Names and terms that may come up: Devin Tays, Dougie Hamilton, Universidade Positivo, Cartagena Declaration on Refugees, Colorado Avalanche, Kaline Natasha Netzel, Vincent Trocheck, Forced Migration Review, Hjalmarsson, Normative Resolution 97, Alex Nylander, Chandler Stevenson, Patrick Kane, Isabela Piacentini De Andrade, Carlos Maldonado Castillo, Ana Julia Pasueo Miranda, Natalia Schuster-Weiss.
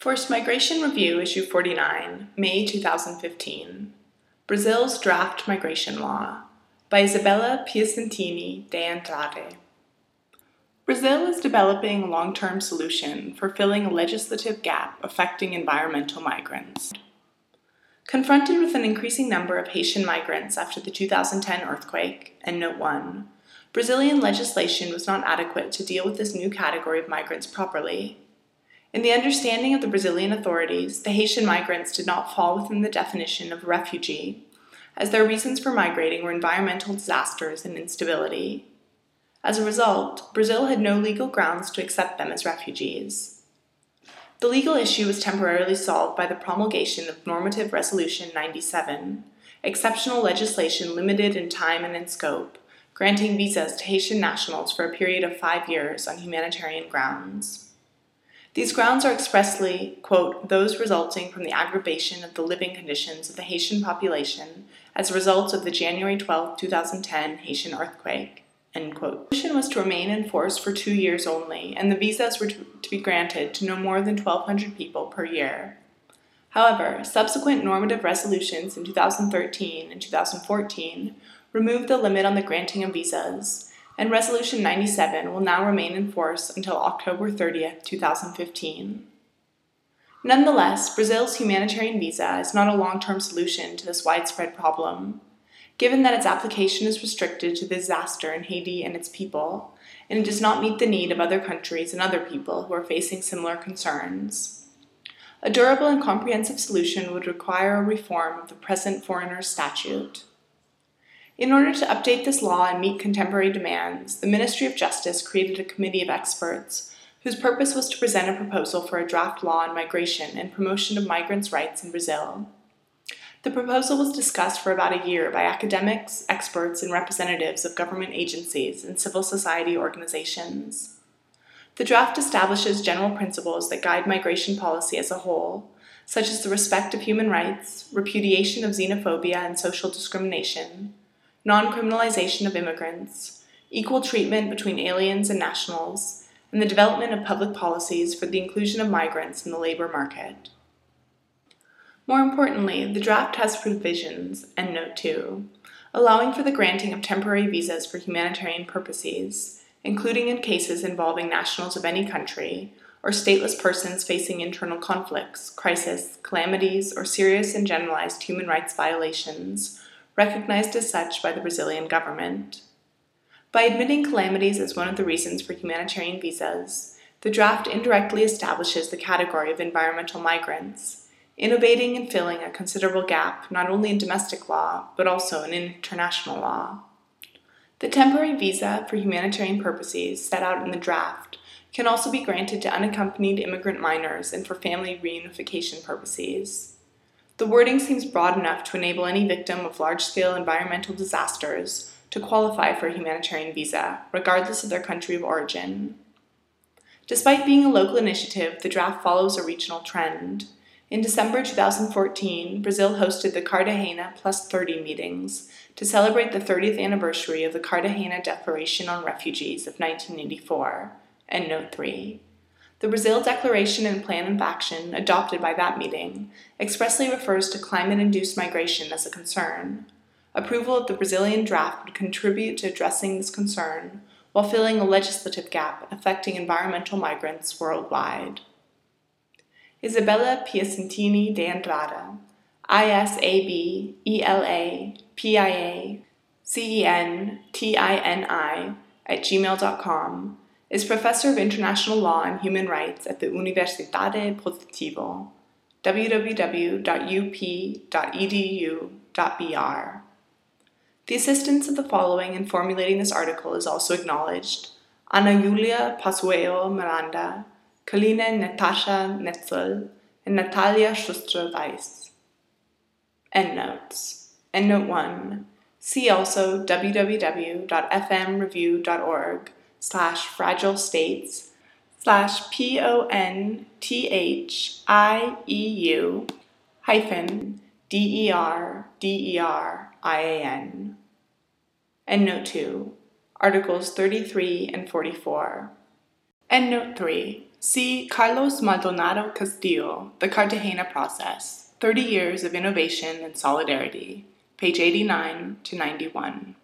Forced Migration Review, Issue 49, May 2015. Brazil's Draft Migration Law, by Isabela Piacentini De Andrade. Brazil is developing a long-term solution for filling a legislative gap affecting environmental migrants. Confronted with an increasing number of Haitian migrants after the 2010 earthquake, Endnote 1, Brazilian legislation was not adequate to deal with this new category of migrants properly. In the understanding of the Brazilian authorities, the Haitian migrants did not fall within the definition of refugee, as their reasons for migrating were environmental disasters and instability. As a result, Brazil had no legal grounds to accept them as refugees. The legal issue was temporarily solved by the promulgation of Normative Resolution 97, exceptional legislation limited in time and in scope, granting visas to Haitian nationals for a period of 5 years on humanitarian grounds. These grounds are expressly, quote, those resulting from the aggravation of the living conditions of the Haitian population as a result of the January 12, 2010 Haitian earthquake, end quote. The resolution was to remain in force for 2 years only, and the visas were to be granted to no more than 1,200 people per year. However, subsequent normative resolutions in 2013 and 2014 removed the limit on the granting of visas, and Resolution 97 will now remain in force until October 30, 2015. Nonetheless, Brazil's humanitarian visa is not a long-term solution to this widespread problem, given that its application is restricted to the disaster in Haiti and its people, and it does not meet the need of other countries and other people who are facing similar concerns. A durable and comprehensive solution would require a reform of the present Foreigners Statute. In order to update this law and meet contemporary demands, the Ministry of Justice created a committee of experts whose purpose was to present a proposal for a draft law on migration and promotion of migrants' rights in Brazil. The proposal was discussed for about a year by academics, experts, and representatives of government agencies and civil society organizations. The draft establishes general principles that guide migration policy as a whole, such as the respect of human rights, repudiation of xenophobia and social discrimination, non-criminalization of immigrants, equal treatment between aliens and nationals, and the development of public policies for the inclusion of migrants in the labor market. More importantly, the draft has provisions, Endnote 2, allowing for the granting of temporary visas for humanitarian purposes, including in cases involving nationals of any country, or stateless persons facing internal conflicts, crisis, calamities, or serious and generalized human rights violations, recognized as such by the Brazilian government. By admitting calamities as one of the reasons for humanitarian visas, the draft indirectly establishes the category of environmental migrants, innovating and filling a considerable gap not only in domestic law, but also in international law. The temporary visa for humanitarian purposes set out in the draft can also be granted to unaccompanied immigrant minors and for family reunification purposes. The wording seems broad enough to enable any victim of large-scale environmental disasters to qualify for a humanitarian visa, regardless of their country of origin. Despite being a local initiative, the draft follows a regional trend. In December 2014, Brazil hosted the Cartagena +30 meetings to celebrate the 30th anniversary of the Cartagena Declaration on Refugees of 1984, Endnote 3. The Brazil Declaration and Plan of Action adopted by that meeting expressly refers to climate-induced migration as a concern. Approval of the Brazilian draft would contribute to addressing this concern while filling a legislative gap affecting environmental migrants worldwide. Isabela Piacentini de Andrade, isabelapiacentini@gmail.com, is Professor of International Law and Human Rights at the Universidade Positivo, www.up.edu.br. The assistance of the following in formulating this article is also acknowledged: Ana Julia Pasueo Miranda, Kaline Natasha Netzel, and Natalia Schuster-Weiss. Endnotes. Endnote 1. See also www.fmreview.org/fragileStates/PONTHIEU-DERDERIAN. Endnote 2, Articles 33 and 44. Endnote 3, See Carlos Maldonado Castillo, The Cartagena Process, 30 Years of Innovation and Solidarity, page 89 to 91.